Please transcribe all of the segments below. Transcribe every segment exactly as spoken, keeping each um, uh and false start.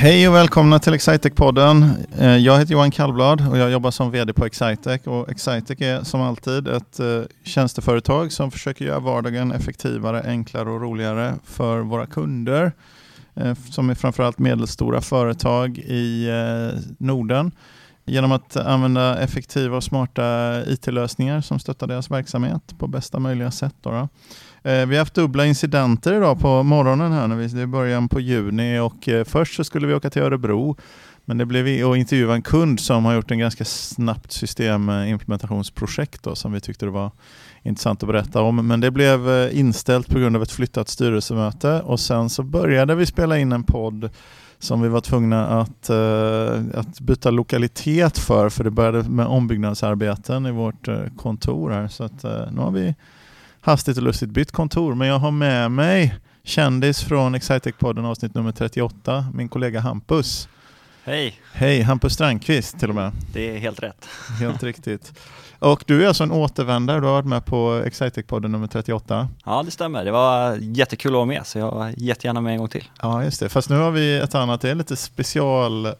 Hej och välkomna till Excitec-podden. Jag heter Johan Kallblad och jag jobbar som vd på Excitec. Och Excitec är som alltid ett tjänsteföretag som försöker göra vardagen effektivare, enklare och roligare för våra kunder. Som är framförallt medelstora företag i Norden. Genom att använda effektiva och smarta it-lösningar som stöttar deras verksamhet på bästa möjliga sätt. Då då. Vi har haft dubbla incidenter idag på morgonen här när vi det är början på juni, och först så skulle vi åka till Örebro, men det blev vi och intervjuade en kund som har gjort en ganska snabbt systemimplementationsprojekt då, som vi tyckte det var intressant att berätta om, men det blev inställt på grund av ett flyttat styrelsemöte, och sen så började vi spela in en podd som vi var tvungna att, att byta lokalitet för för det började med ombyggnadsarbeten i vårt kontor här, så att nu har vi hastigt och lustigt bytt kontor. Men jag har med mig kändis från Excitec-podden avsnitt nummer trettioåtta. Min kollega Hampus. Hej. Hej, Hampus Strängqvist till och med. Det är helt rätt. Helt riktigt. Och du är alltså en återvändare. Du har varit med på Excitec-podden nummer trettioåtta. Ja, det stämmer. Det var jättekul att vara med. Så jag var jättegärna med en gång till. Ja, just det. Fast nu har vi ett annat. Det är lite special, eh,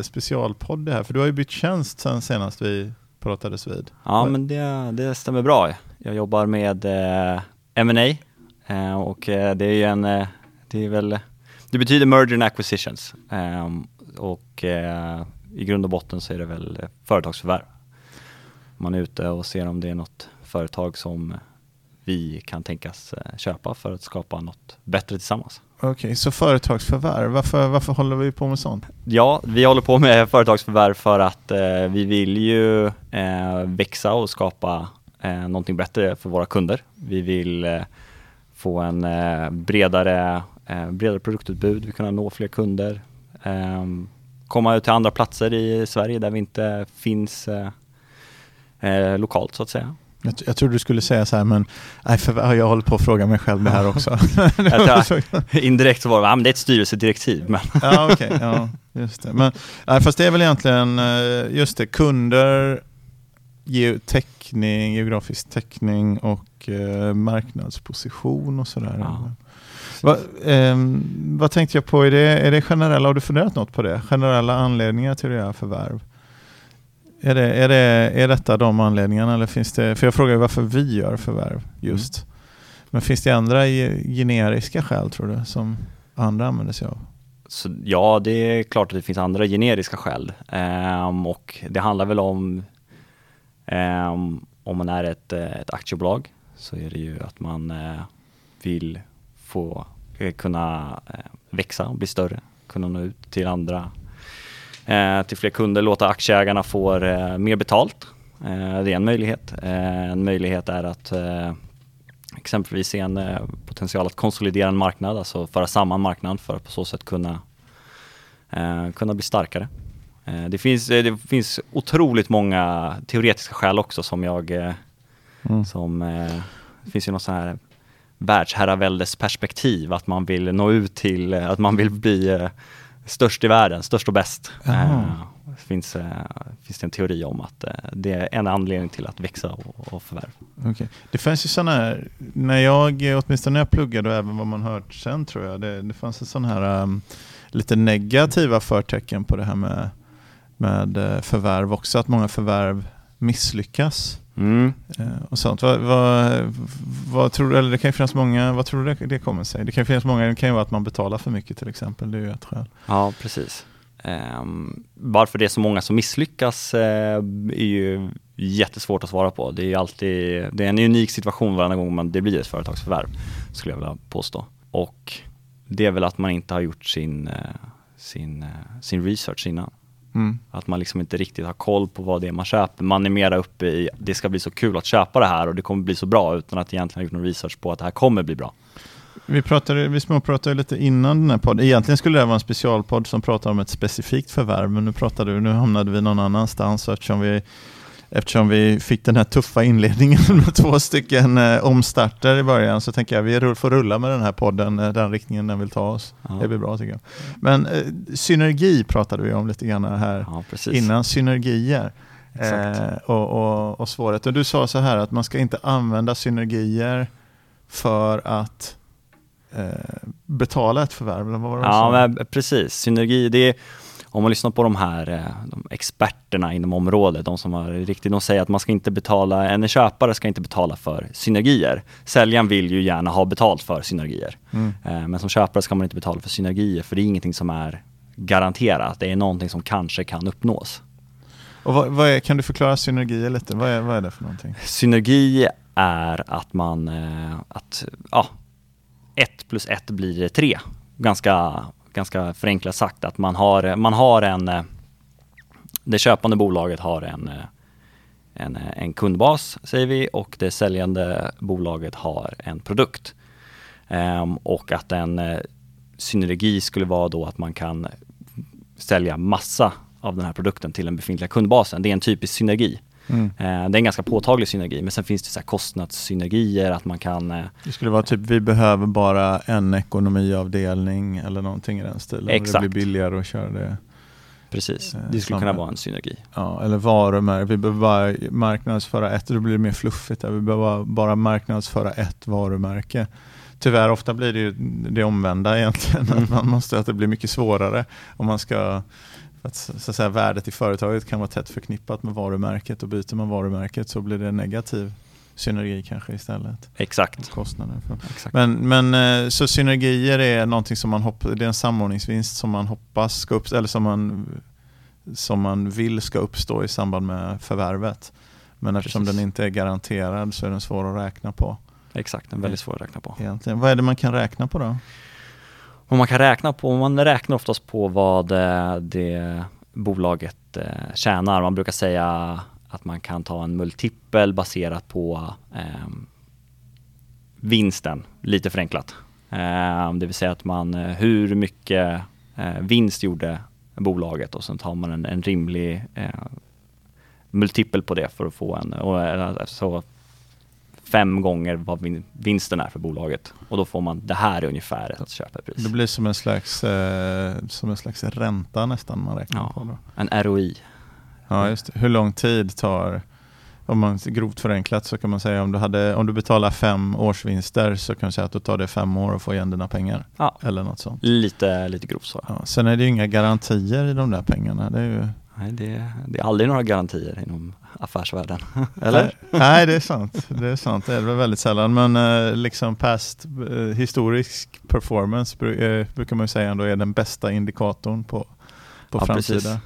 specialpodd här. För du har ju bytt tjänst sen senast vi pratades vid. Ja, men det, det stämmer bra. Jag jobbar med eh, M and A eh, och eh, det är ju en, eh, det är väl, det betyder Merger and Acquisitions eh, och eh, i grund och botten så är det väl företagsförvärv. Man är ute och ser om det är något företag som vi kan tänkas köpa för att skapa något bättre tillsammans. Okej, okay, så företagsförvärv, varför, varför håller vi på med sånt? Ja, vi håller på med företagsförvärv för att eh, vi vill ju eh, växa och skapa Eh, någonting bättre för våra kunder. Vi vill eh, få en eh, bredare, eh, bredare produktutbud. Vi kan nå fler kunder. Eh, komma ut till andra platser i Sverige där vi inte finns eh, eh, lokalt så att säga. Jag, jag tror du skulle säga så här, men nej, för, jag håller på att fråga mig själv det här också. Indirekt så var det, ja, men det är ett styrelsedirektiv. Men ja, okej. Okay, ja, just det. Men, nej, fast det är väl egentligen just det, kunder, geotäckning, geografisk täckning och eh, marknadsposition och sådär. Ja. Va, eh, vad tänkte jag på? Är det, är det generella? Har du funderat något på det? Generella anledningar till det här förvärv? Är, det, är, det, är detta de anledningarna? Eller finns det, för jag frågar varför vi gör förvärv just. Mm. Men finns det andra generiska skäl tror du som andra använder sig av? Så, ja, det är klart att det finns andra generiska skäl. Ehm, och det handlar väl om Um, om man är ett, ett aktiebolag så är det ju att man uh, vill få uh, kunna uh, växa och bli större, kunna nå ut till andra, uh, till fler kunder, låta aktieägarna få uh, mer betalt. Uh, det är en möjlighet. Uh, en möjlighet är att uh, exempelvis se en uh, potential att konsolidera en marknad, alltså föra samman marknaden för att på så sätt kunna, uh, kunna bli starkare. Det finns, det finns otroligt många teoretiska skäl också som jag... Mm. Som, det finns ju något sån här världsherraväldes perspektiv att man vill nå ut till... Att man vill bli störst i världen, störst och bäst. Mm. Det finns, finns det en teori om att det är en anledning till att växa och, och förvärv. Okay. Det fanns ju sådana här... När jag, åtminstone när jag pluggade och även vad man hört sen tror jag, det, det fanns en sån här um, lite negativa förtecken på det här med... med förvärv också, att många förvärv misslyckas. Mm. Och sånt. Vad, vad, vad tror du, eller det kan ju finnas många, vad tror du det, det kommer sig? Det kan ju finnas många, det kan ju vara att man betalar för mycket till exempel, det är ju ett skäl. Ja, precis. Um, varför det är så många som misslyckas uh, är ju jättesvårt att svara på. Det är ju alltid, det är en unik situation varje gång man, det blir ett företagsförvärv, skulle jag vilja påstå. Och det är väl att man inte har gjort sin, uh, sin, uh, sin research innan. Mm. Att man liksom inte riktigt har koll på vad det är man köper. Man är mera uppe i det ska bli så kul att köpa det här och det kommer bli så bra, utan att egentligen ha gjort någon research på att det här kommer bli bra. Vi pratade, vi småpratade lite innan den här podden. Egentligen skulle det vara en specialpodd som pratar om ett specifikt förvärv, men nu pratade du, nu hamnade vi någon annanstans eftersom vi, eftersom vi fick den här tuffa inledningen med två stycken eh, omstarter i början, så tänker jag vi får rulla med den här podden, den riktningen den vill ta oss. Ja. Det blir bra tycker jag. Men eh, synergi pratade vi om lite grann här, ja, innan, synergier eh, och, och, och svårigheter. Du sa så här att man ska inte använda synergier för att betala ett förvärv. Vad var det ja, men, precis. Synergi, det är, om man lyssnar på de här de experterna inom området, de som har riktigt, de säger att man ska inte betala, en köpare ska inte betala för synergier. Säljaren vill ju gärna ha betalt för synergier. Mm. Men som köpare ska man inte betala för synergier, för det är ingenting som är garanterat. Det är någonting som kanske kan uppnås. Och vad, vad är, kan du förklara synergier lite? Vad är, vad är det för någonting? Synergi är att man att ja, ett plus ett blir tre. Ganska ganska förenklat sagt, att man har man har en det köpande bolaget har en en en kundbas, säger vi, och det säljande bolaget har en produkt. Ehm, och att en synergi skulle vara då att man kan sälja massa av den här produkten till den befintliga kundbasen. Det är en typisk synergi. Mm. Det är en ganska påtaglig synergi, men sen finns det så här kostnadssynergier att man kan... Det skulle vara typ, vi behöver bara en ekonomiavdelning eller någonting i den stilen. Exakt. Det blir billigare att köra det. Precis, det skulle kunna vara en synergi. Ja, eller varumärke, vi behöver bara marknadsföra ett, då blir det mer fluffigt där. Vi behöver bara marknadsföra ett varumärke. Tyvärr ofta blir det ju det omvända egentligen, mm. att man måste, att det blir mycket svårare om man ska... Att, så att säga, värdet i företaget kan vara tätt förknippat med varumärket, och byter man varumärket så blir det negativ synergi kanske istället. Exakt. Kostnader för. Exakt. Men, men så synergier är någonting som man hoppas, det är en samordningsvinst som man hoppas ska uppstå, eller som man, som man vill ska uppstå i samband med förvärvet. Men eftersom Precis. Den inte är garanterad så är den svår att räkna på. Exakt, den är väldigt svår att räkna på. Egentligen. Vad är det man kan räkna på då? Om man kan räkna på, man räknar oftast på vad det, det bolaget eh, tjänar. Man brukar säga att man kan ta en multipel baserat på eh, vinsten, lite förenklat. Eh, det vill säga att man, hur mycket eh, vinst gjorde bolaget, och sen tar man en, en rimlig eh, multipel på det för att få en... Och, så, fem gånger vad vinsten är för bolaget. Och då får man, det här är ungefär ett köpepris. Det blir som en slags, eh, som en slags ränta nästan man räknar ja, på. Då. En R O I. Ja, just det. Hur lång tid tar, om man grovt förenklat så kan man säga, om du, hade, om du betalar fem årsvinster så kan du säga att du tar det fem år och får igen dina pengar. Ja. Eller något sånt. Lite, lite grovt så. Ja, sen är det ju inga garantier i de där pengarna. Det är ju... Nej, det, det är aldrig några garantier inom affärsvärlden. Eller? Nej, det är sant. Det är sant. Det är väldigt sällan. Men eh, liksom past eh, historisk performance eh, brukar man ju säga ändå är den bästa indikatorn på, på ja, framtida precis.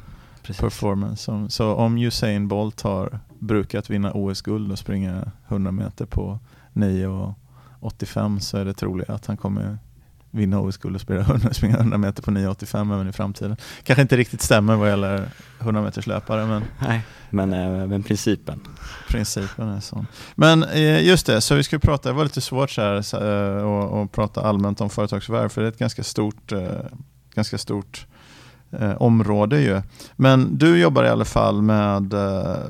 Precis. Performance. Så, så om Usain Bolt har brukat vinna O S-guld och springa hundra meter på nio åttiofem så är det troligt att han kommer... vinna O S-guld och springa hundra meter på nio åttiofem även i framtiden. Kanske inte riktigt stämmer vad gäller hundra meters löpare, men nej, men, men principen. Principen är sån. Men just det, så vi skulle prata, det var lite svårt så här och, och prata allmänt om företagsförvärv, för det är ett ganska stort ganska stort område ju. Men du jobbar i alla fall med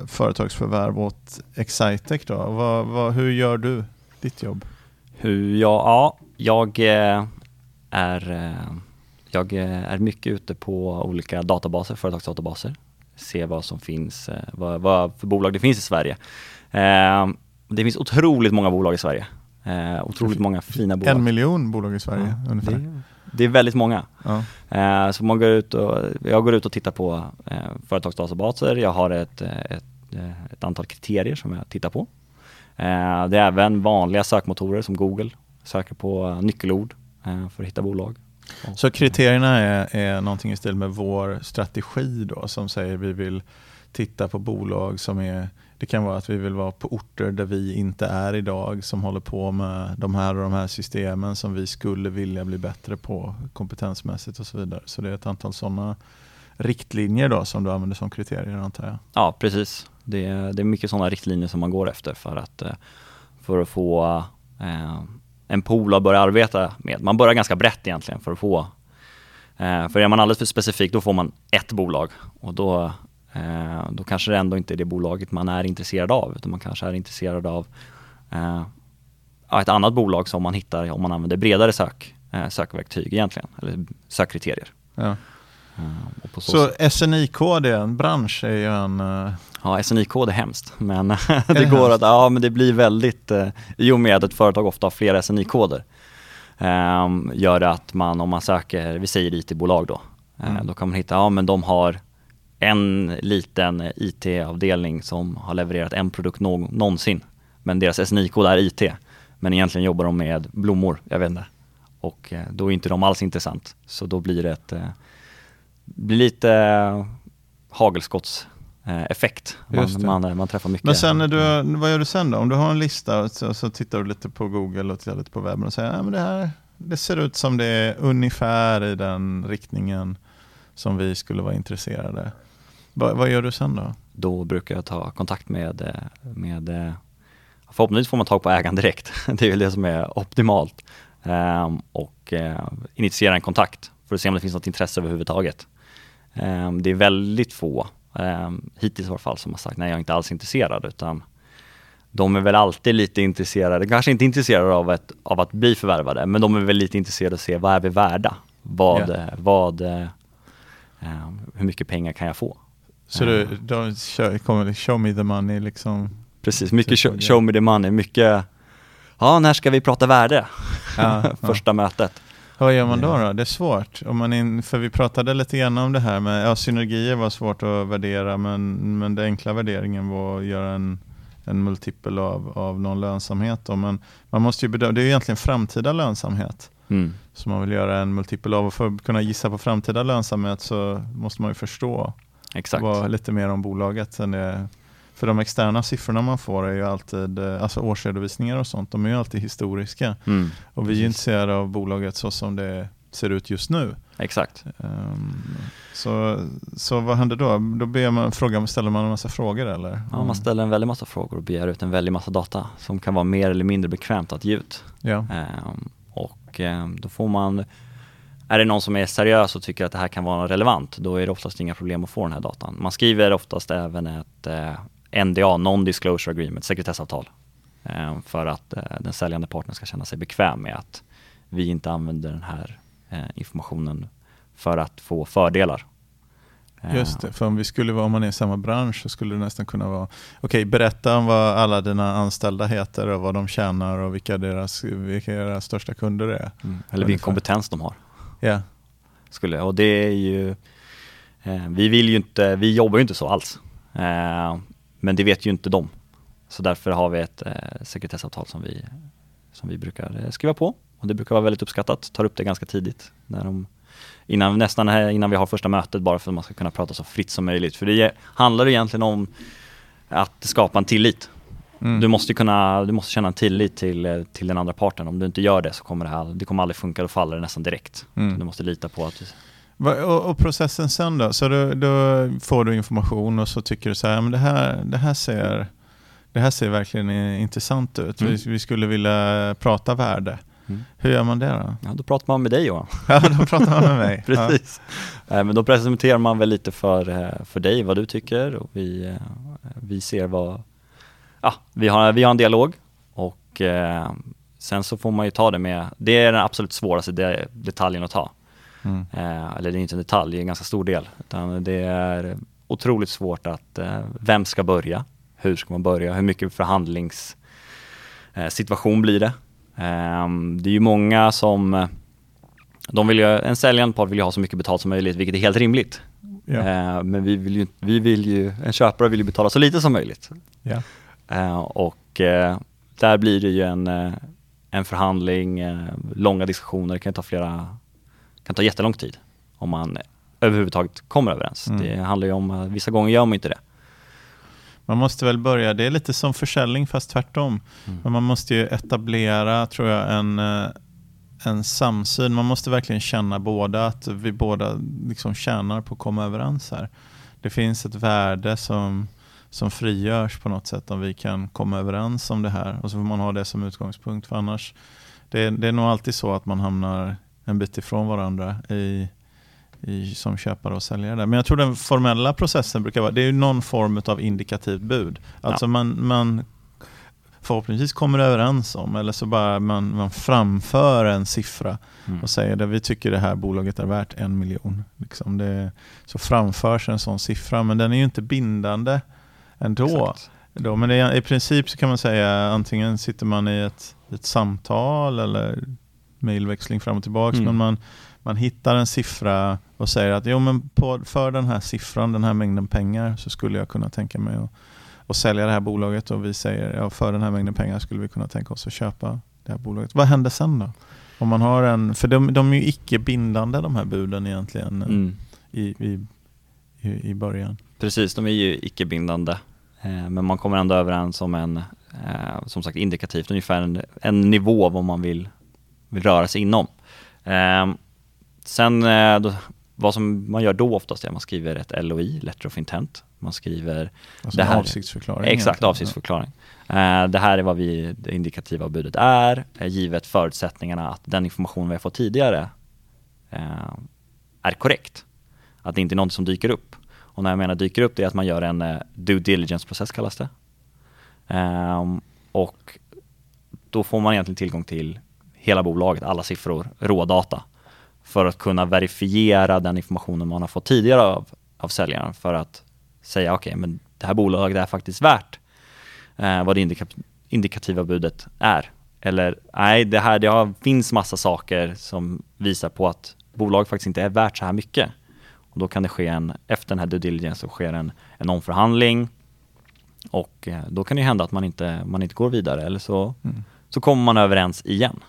företagsförvärv åt Excitec då. Vad, vad, hur gör du ditt jobb? Hur jag, ja, jag Är, jag är mycket ute på olika databaser, företagsdatabaser. Se vad som finns, vad, vad för bolag det finns i Sverige. Eh, det finns otroligt många bolag i Sverige. Eh, otroligt många fina bolag. En miljon bolag i Sverige ja, ungefär. Det, det är väldigt många. Ja. Eh, så man går ut och, jag går ut och tittar på eh, företagsdatabaser. Jag har ett, ett, ett antal kriterier som jag tittar på. Eh, det är även vanliga sökmotorer som Google. Söker på nyckelord för att hitta bolag. Så kriterierna är, är någonting i stil med vår strategi då, som säger vi vill titta på bolag som är, det kan vara att vi vill vara på orter där vi inte är idag, som håller på med de här och de här systemen som vi skulle vilja bli bättre på kompetensmässigt och så vidare. Så det är ett antal sådana riktlinjer då som du använder som kriterier, antar jag. Ja, precis. Det är, det är mycket sådana riktlinjer som man går efter för att, för att få... Eh, en pool att börja arbeta med. Man börjar ganska brett egentligen för att få... Eh, för är man alldeles för specifik, då får man ett bolag. Och då, eh, då kanske det ändå inte är det bolaget man är intresserad av. Utan man kanske är intresserad av eh, ett annat bolag som man hittar om man använder bredare sök, eh, sökverktyg egentligen. Eller sökkriterier. Ja. Eh, så så S N I-kod är en bransch är ju en... Eh... Ja, S N I-kod är hemskt, men det går att ja, men det blir väldigt eh, i och med att ett företag ofta har flera S N I-koder. eh, gör att man, om man söker, vi säger I T-bolag då, eh, mm. då kan man hitta, ja men de har en liten I T-avdelning som har levererat en produkt no- någonsin, men deras S N I-kod är I T, men egentligen jobbar de med blommor, jag vet inte. Och eh, då är inte de alls intressant, så då blir det ett, eh, blir lite eh, hagelskotts effekt. Man, man, man träffar mycket. Men sen när du, vad gör du sen då? Om du har en lista så, så tittar du lite på Google och tittar lite på webben och säger ja, men det här, det ser ut som det är ungefär i den riktningen som vi skulle vara intresserade. Va, vad gör du sen då? Då brukar jag ta kontakt med, med förhoppningsvis får man tag på ägaren direkt. Det är väl det som är optimalt. Och initiera en kontakt för att se om det finns något intresse överhuvudtaget. Det är väldigt få Um, hittills i alla fall som har sagt nej, jag är inte alls intresserad, utan de är väl alltid lite intresserade, kanske inte intresserade av, ett, av att bli förvärvade, men de är väl lite intresserade att se vad är vi värda, vad, yeah. vad um, hur mycket pengar kan jag få. Så du de kommer show me the money liksom. Precis, mycket show, show me the money, mycket ja, när ska vi prata värde? Ja, första ja. mötet. Vad gör man då då? Det är svårt. Om man in, för vi pratade lite grann om det här med ja, synergier var svårt att värdera, men, men den enkla värderingen var att göra en, en multipel av, av någon lönsamhet. Då. Men man måste ju bedöma, det är ju egentligen framtida lönsamhet mm. som man vill göra en multipel av. Och för att kunna gissa på framtida lönsamhet så måste man ju förstå Exakt. Vad, lite mer om bolaget. Än det, för de externa siffrorna man får är ju alltid, alltså årsredovisningar och sånt, de är ju alltid historiska. Mm. Och vi är ju intresserade av bolaget så som det ser ut just nu. Exakt. Um, så, så vad händer då? Då ber man, frågar, ställer man en massa frågor eller? Mm. Ja, man ställer en väldig massa frågor och begär ut en väldig massa data som kan vara mer eller mindre bekvämt att ge ut. Ja. Um, och um, då får man, är det någon som är seriös och tycker att det här kan vara relevant, då är det oftast inga problem att få den här datan. Man skriver oftast även ett uh, N D A, Non-Disclosure Agreement, sekretessavtal, eh, för att eh, den säljande partnern ska känna sig bekväm med att vi inte använder den här eh, informationen för att få fördelar. Eh. Just det, för om vi skulle vara, om man är i samma bransch så skulle det nästan kunna vara okej, berätta om vad alla dina anställda heter och vad de tjänar och vilka deras, vilka deras största kunder är. Mm. Eller vilken kompetens de har. Ja. Skulle, och det är ju eh, vi vill ju inte, vi jobbar ju inte så alls. Eh, Men det vet ju inte de. Så därför har vi ett eh, sekretessavtal som vi, som vi brukar eh, skriva på. Och det brukar vara väldigt uppskattat. Tar upp det ganska tidigt. När de, innan, nästan innan vi har första mötet. Bara för att man ska kunna prata så fritt som möjligt. För det handlar egentligen om att skapa en tillit. Mm. Du måste kunna, du måste känna en tillit till, till den andra parten. Om du inte gör det så kommer det, här, det kommer aldrig funka. Då faller det nästan direkt. Mm. Du måste lita på att... Och processen sen då? Så då, då får du information och så tycker du så här, men det här, det här, ser, det här ser verkligen intressant ut. Mm. Vi, vi skulle vilja prata värde. Mm. Hur gör man det då? Ja, då pratar man med dig, Johan. Ja, då pratar man med mig. Precis. Ja. Men då presenterar man väl lite för, för dig vad du tycker. Och vi, vi ser vad... Ja, vi har, vi har en dialog och eh, sen så får man ju ta det med... Det är den absolut svåraste de, detaljen att ta. Mm. Eh, eller det är inte en detalj, det är en ganska stor del, utan det är otroligt svårt att eh, vem ska börja, hur ska man börja, hur mycket förhandlingssituation eh, blir det eh, det är ju många som de vill ju, en säljande par vill ju ha så mycket betalt som möjligt, vilket är helt rimligt. Yeah. eh, men vi vill ju, vi vill ju en köpare vill ju betala så lite som möjligt. Yeah. eh, och eh, där blir det ju en, en förhandling, eh, långa diskussioner, det kan ta flera kan ta jättelång tid om man överhuvudtaget kommer överens. Mm. Det handlar ju om, vissa gånger gör man inte det. Man måste väl börja, det är lite som försäljning fast tvärtom. Mm. Men man måste ju etablera, tror jag, en, en samsyn. Man måste verkligen känna båda, att vi båda liksom tjänar på att komma överens här. Det finns ett värde som, som frigörs på något sätt om vi kan komma överens om det här. Och så får man ha det som utgångspunkt, för annars, det, det är nog alltid så att man hamnar en bit ifrån varandra i, i, som köpare och säljare där. Men jag tror den formella processen brukar vara, det är ju någon form av indikativt bud. Alltså ja. man, man förhoppningsvis kommer överens om, eller så bara man, man framför en siffra. Mm. Och säger att vi tycker det här bolaget är värt en miljon. Liksom det, så framförs en sån siffra, men den är ju inte bindande ändå. Då, men det, i princip så kan man säga antingen sitter man i ett, ett samtal eller mejlväxling fram och tillbaka, mm. men man, man hittar en siffra och säger att jo, men på, för den här siffran, den här mängden pengar, så skulle jag kunna tänka mig att, att sälja det här bolaget, och vi säger ja, för den här mängden pengar skulle vi kunna tänka oss att köpa det här bolaget. Vad händer sen då? Om man har en, för de, de är ju icke bindande, de här buden egentligen, mm. i, i, i, i början. Precis, de är ju icke bindande, eh, men man kommer ändå överens om en, eh, som sagt, indikativt ungefär en, en nivå av vad man vill, vill röra sig inom. Eh, sen eh, då, vad som man gör då oftast är att man skriver ett L O I, Letter of Intent. Man skriver alltså det här, en avsiktsförklaring. Exakt, avsiktsförklaring. Ja. Eh, det här är vad vi, det indikativa budet är, är givet förutsättningarna att den information vi har fått tidigare eh, är korrekt. Att det inte är något som dyker upp. Och när jag menar dyker upp, det är att man gör en eh, due diligence-process kallas det. Eh, och då får man egentligen tillgång till hela bolaget, alla siffror, rådata, för att kunna verifiera den informationen man har fått tidigare av, av säljaren, för att säga okej, okay, men det här bolaget är faktiskt värt eh, vad det indika- indikativa budet är. Eller nej, det här, det har, finns massa saker som visar på att bolaget faktiskt inte är värt så här mycket. Och då kan det ske en, efter den här due diligence så sker en, en omförhandling, och eh, då kan det hända att man inte, man inte går vidare, eller så, mm. så kommer man överens igen.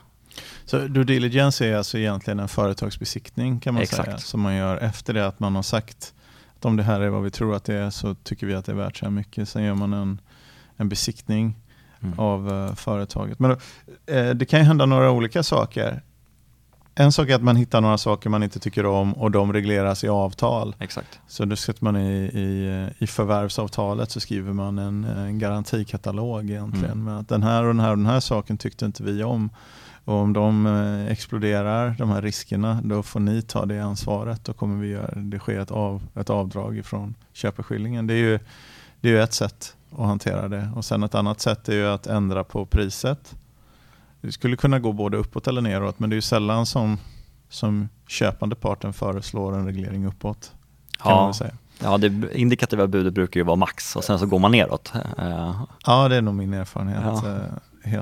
Så due diligence är alltså egentligen en företagsbesiktning kan man Exakt. säga, som man gör efter det att man har sagt att om det här är vad vi tror att det är, så tycker vi att det är värt så här mycket. Sen gör man en, en besiktning mm. av uh, företaget. Men då, eh, det kan ju hända några olika saker. En sak är att man hittar några saker man inte tycker om, och de regleras i avtal. Exakt. Så då sätter man i, i, i förvärvsavtalet, så skriver man en, en garantikatalog egentligen mm. med att den här och den här och den här saken tyckte inte vi om. Och om de exploderar, de här riskerna, då får ni ta det ansvaret. Då kommer vi göra, det sker ett, av, ett avdrag från köpeskillingen. Det är ju, det är ju ett sätt att hantera det. Och sen ett annat sätt är ju att ändra på priset. Det skulle kunna gå både uppåt eller neråt, men det är ju sällan som, som köpande parten föreslår en reglering uppåt, kan ja. man väl säga. Ja, det indikativa budet brukar ju vara max, och sen så går man neråt. Ja, det är nog min erfarenhet. Ja.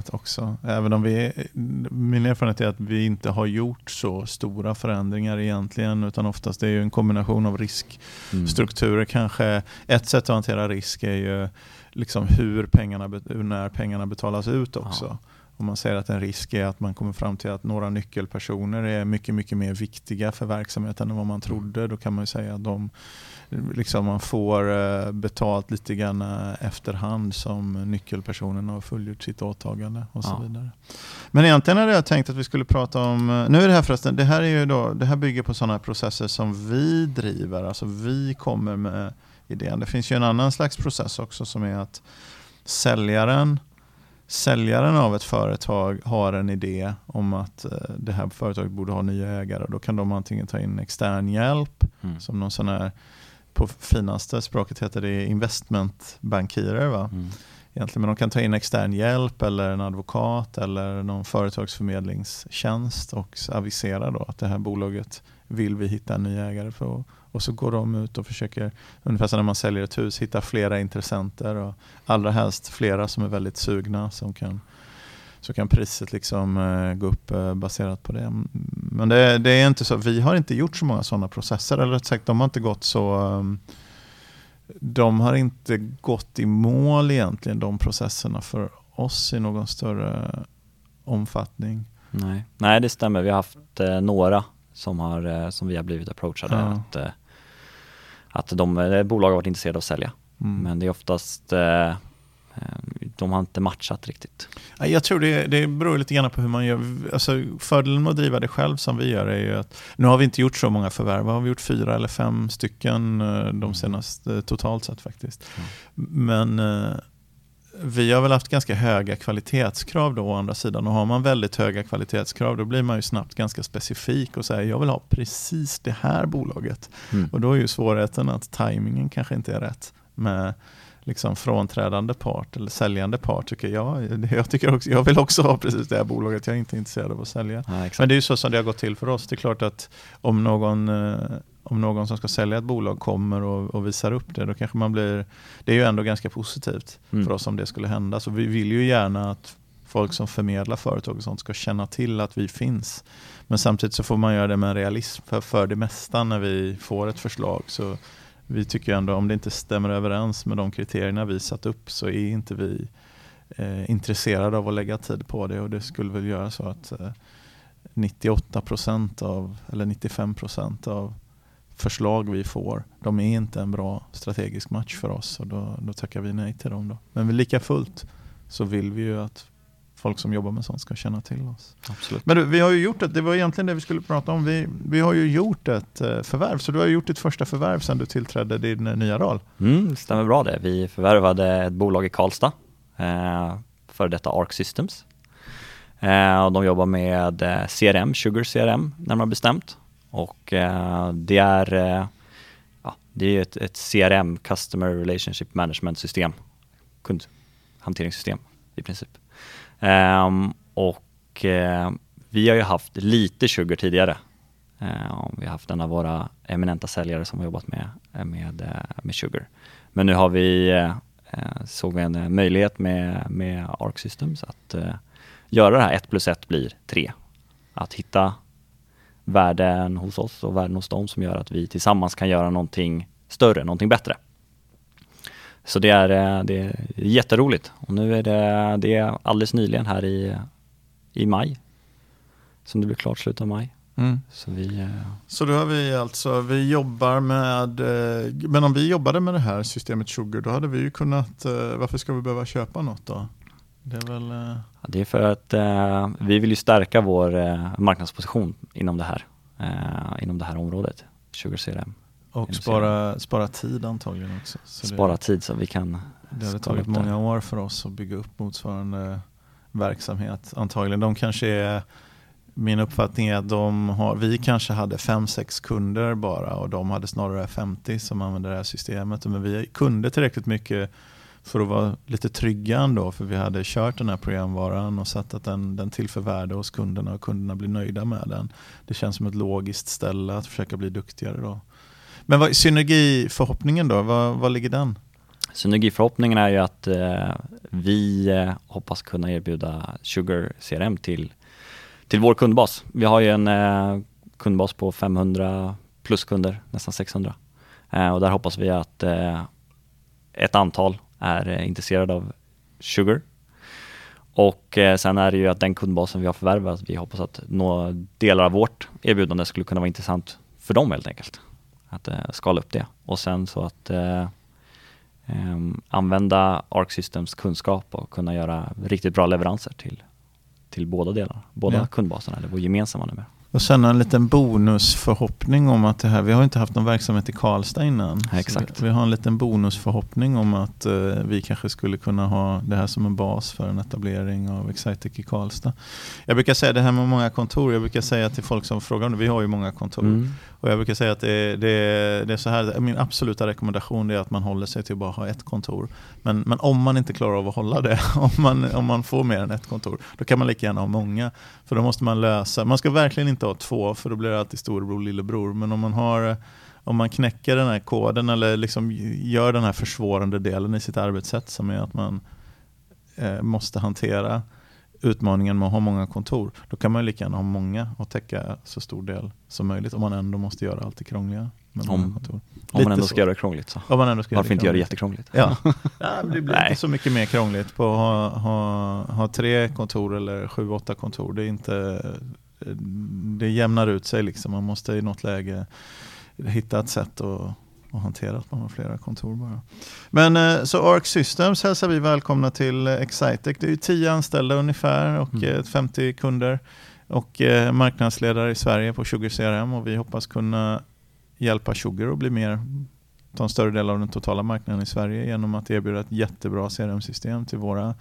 Också. Även om vi, min erfarenhet är att vi inte har gjort så stora förändringar egentligen, utan oftast är det ju en kombination av riskstrukturer. Mm. Kanske ett sätt att hantera risk är ju liksom hur pengarna, när pengarna betalas ut också. Ja. Om man säger att en risk är att man kommer fram till att några nyckelpersoner är mycket, mycket mer viktiga för verksamheten än vad man trodde, då kan man ju säga att de, liksom man får betalt lite grann efterhand som nyckelpersonerna har fullgjort sitt åtagande och så ja. vidare. Men egentligen hade jag tänkt att vi skulle prata om, nu är det här förresten, det här, är ju då, det här bygger på sådana här processer som vi driver, alltså vi kommer med idén. Det finns ju en annan slags process också, som är att säljaren Säljaren av ett företag har en idé om att det här företaget borde ha nya ägare. Då kan de antingen ta in extern hjälp, mm. som någon sån här, på finaste språket heter det investmentbankirer, va? Mm. Egentligen, men de kan ta in extern hjälp eller en advokat eller någon företagsförmedlingstjänst och avisera då att det här bolaget vill vi hitta en ny ägare för. Och så går de ut och försöker, ungefär som när man säljer ett hus, hitta flera intressenter, och allra helst flera som är väldigt sugna, som kan, så kan priset liksom eh, gå upp eh, baserat på det. Men det, det är inte så, vi har inte gjort så många sådana processer, eller rätt sagt de har inte gått så um, de har inte gått i mål egentligen, de processerna, för oss i någon större omfattning. Nej, Nej det stämmer, vi har haft eh, några som, har, som vi har blivit approachade ja. att, att de bolag har varit intresserade av att sälja. Mm. Men det är oftast, de har inte matchat riktigt. Jag tror det, det beror lite grann på hur man gör. Alltså, fördelen med att driva det själv som vi gör är ju att, nu har vi inte gjort så många förvärv. Har vi gjort fyra eller fem stycken de senaste, totalt sett faktiskt. Mm. Men vi har väl haft ganska höga kvalitetskrav då å andra sidan, och har man väldigt höga kvalitetskrav, då blir man ju snabbt ganska specifik och säger jag vill ha precis det här bolaget. Mm. Och då är ju svårigheten att tajmingen kanske inte är rätt med liksom frånträdande part eller säljande part, tycker jag. Jag, tycker också, jag vill också ha precis det här bolaget, jag är inte intresserad av att sälja. Ja, men det är ju så som det har gått till för oss. Det är klart att om någon... Om någon som ska sälja ett bolag kommer och, och visar upp det, då kanske man blir... Det är ju ändå ganska positivt mm. för oss om det skulle hända. Så vi vill ju gärna att folk som förmedlar företag och sånt ska känna till att vi finns. Men samtidigt så får man göra det med realism. För, för det mesta när vi får ett förslag så vi tycker ändå om det inte stämmer överens med de kriterierna vi satt upp så är inte vi eh, intresserade av att lägga tid på det. Och det skulle väl göra så att eh, nittioåtta procent av, eller nittiofem procent av förslag vi får, de är inte en bra strategisk match för oss och då, då tackar vi nej till dem då. Men vi lika fullt så vill vi ju att folk som jobbar med sånt ska känna till oss. Absolut. Men du, vi har ju gjort ett, det var egentligen det vi skulle prata om, vi, vi har ju gjort ett förvärv, så du har ju gjort ditt första förvärv sedan du tillträdde din nya roll. Mm, stämmer bra det. Vi förvärvade ett bolag i Karlstad, eh, för detta Arc Systems. Eh, och de jobbar med C R M, Sugar C R M närmare bestämt. Och eh, det är, eh, ja, det är ett, ett C R M, Customer Relationship Management system, kundhanteringssystem i princip. Eh, och eh, vi har ju haft lite Sugar tidigare. Eh, vi har haft en av våra eminenta säljare som har jobbat med, med, med Sugar. Men nu har vi, eh, såg vi en möjlighet med, med Arc Systems att eh, göra det här. Ett plus ett blir tre. Att hitta värden hos oss och värden hos dem som gör att vi tillsammans kan göra någonting större, någonting bättre. Så det är, det är jätteroligt. Och nu är det, det är alldeles nyligen här i, i maj. Som det blir klart slutet av maj. Mm. Så, vi, Så då har vi alltså, vi jobbar med, men om vi jobbade med det här systemet Sugar, då hade vi ju kunnat, varför ska vi behöva köpa något då? Det är, väl... ja, det är för att eh, vi vill ju stärka vår eh, marknadsposition inom det här eh, inom det här området, Sugar C R M. Och spara, spara tid antagligen också. Så spara det, tid så vi kan... Det har tagit många det. år för oss att bygga upp motsvarande verksamhet antagligen. De kanske är, min uppfattning är att de har, vi kanske hade fem sex kunder bara och de hade snarare femtio som använde det här systemet. Men vi kunde tillräckligt mycket för att vara lite trygga ändå, för vi hade kört den här programvaran och sett att den, den tillför värde hos kunderna och kunderna blir nöjda med den. Det känns som ett logiskt ställe att försöka bli duktigare då. Men vad, synergiförhoppningen då, vad, vad ligger den? Synergiförhoppningen är ju att eh, vi eh, hoppas kunna erbjuda Sugar C R M till, till vår kundbas. Vi har ju en eh, kundbas på femhundra plus kunder, nästan sexhundra. Eh, och där hoppas vi att eh, ett antal är intresserad av Sugar. Och eh, sen är det ju att den kundbasen vi har förvärvat, vi hoppas att några delar av vårt erbjudande skulle kunna vara intressant för dem helt enkelt. Att eh, skala upp det. Och sen så att eh, eh, använda Arc Systems kunskap och kunna göra riktigt bra leveranser till, till båda delarna. Båda ja. Kundbaserna, eller vår gemensamma nummer. Och sen en liten bonusförhoppning om att det här, vi har inte haft någon verksamhet i Karlstad innan. Ja, exakt. Vi har en liten bonusförhoppning om att eh, vi kanske skulle kunna ha det här som en bas för en etablering av Excitec i Karlstad. Jag brukar säga det här med många kontor, jag brukar säga till folk som frågar, vi har ju många kontor. Mm. Och jag brukar säga att det, det, det är så här, min absoluta rekommendation är att man håller sig till att bara ha ett kontor. Men, men om man inte klarar av att hålla det, om man, om man får mer än ett kontor, då kan man lika gärna ha många. För då måste man lösa, man ska verkligen inte ha två, för då blir det alltid storbror och lillebror. Men om man har, om man knäcker den här koden eller liksom gör den här försvårande delen i sitt arbetssätt som är att man eh, måste hantera utmaningen med att ha många kontor, då kan man ju lika gärna ha många och täcka så stor del som möjligt om man ändå måste göra allt det krångliga med om, många kontor. Om man ändå ska så. göra det krångligt så. Om man ändå ska Varför göra det inte göra det jättekrångligt? Ja. ja det blir inte så mycket mer krångligt på att ha, ha, ha tre kontor eller sju, åtta kontor. Det är inte... det jämnar ut sig liksom. Man måste i något läge hitta ett sätt att, att hantera att man har flera kontor bara. Men så Arc Systems hälsar vi välkomna till Excitec. Det är ju tio anställda ungefär och mm. femtio kunder och marknadsledare i Sverige på Sugar C R M, och vi hoppas kunna hjälpa Sugar att bli mer, ta en större del av den totala marknaden i Sverige genom att erbjuda ett jättebra C R M-system till våra fem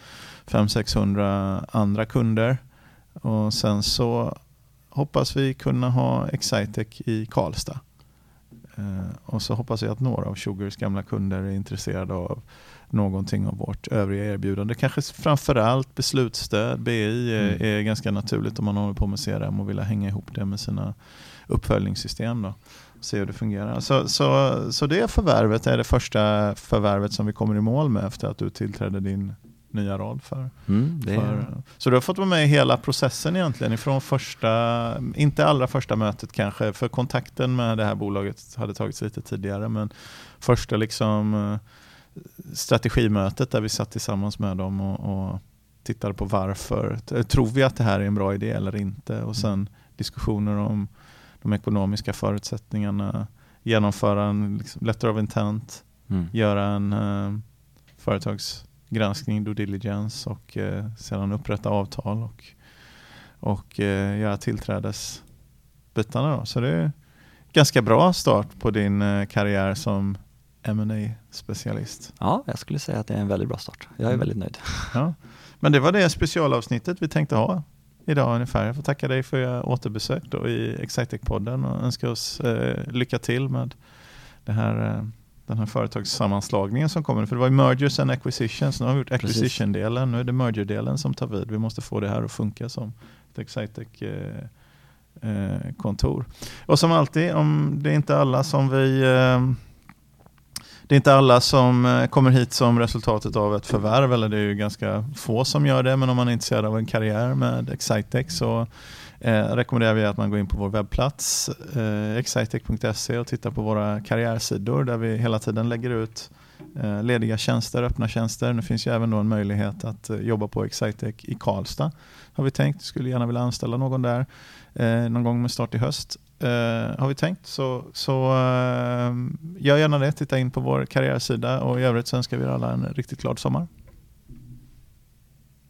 hundra till sex hundra andra kunder. Och sen så hoppas vi kunna ha Excitec i Karlstad. Eh, och så hoppas vi att några av Sugars gamla kunder är intresserade av någonting av vårt övriga erbjudande. Kanske framförallt beslutsstöd. B E I är, mm. är ganska naturligt om man håller på med C R M och vill hänga ihop det med sina uppföljningssystem då. Se hur det fungerar. Så, så, så det förvärvet är det första förvärvet som vi kommer i mål med efter att du tillträdde din nya rad för. Mm, det är... för. Så du har fått vara med i hela processen egentligen, ifrån första, inte allra första mötet kanske, för kontakten med det här bolaget hade tagits lite tidigare, men första liksom strategimötet där vi satt tillsammans med dem och, och tittade på varför. Tror vi att det här är en bra idé eller inte? Och sen diskussioner om de ekonomiska förutsättningarna, genomföra en liksom, letter of intent, mm. göra en eh, företagsgranskning, due diligence, och eh, sedan upprätta avtal och, och eh, göra tillträdesbitarna då. Så det är ganska bra start på din eh, karriär som M and A-specialist. Ja, jag skulle säga att det är en väldigt bra start. Jag är mm. väldigt nöjd. Ja. Men det var det specialavsnittet vi tänkte ha idag ungefär. Jag får tacka dig för återbesök då i Excitec-podden och önska oss eh, lycka till med det här, eh, den här företagssammanslagningen som kommer. För det var ju Mergers and Acquisitions. Nu har vi gjort acquisition-delen. Nu är det merger-delen som tar vid. Vi måste få det här att funka som ett Excitec eh, eh, kontor. Och som alltid, om det är inte alla som vi... Eh, Det är inte alla som kommer hit som resultatet av ett förvärv, eller det är ju ganska få som gör det, men om man är intresserad av en karriär med Excitec så eh, rekommenderar vi att man går in på vår webbplats eh, excitec punkt se och tittar på våra karriärsidor där vi hela tiden lägger ut eh, lediga tjänster, öppna tjänster. Nu finns ju även då en möjlighet att eh, jobba på Excitec i Karlstad, har vi tänkt. Skulle gärna vilja anställa någon där eh, någon gång med start i höst. Uh, har vi tänkt så, så uh, gör gärna det, titta in på vår karriärsida, och i övrigt så önskar vi alla en riktigt glad sommar.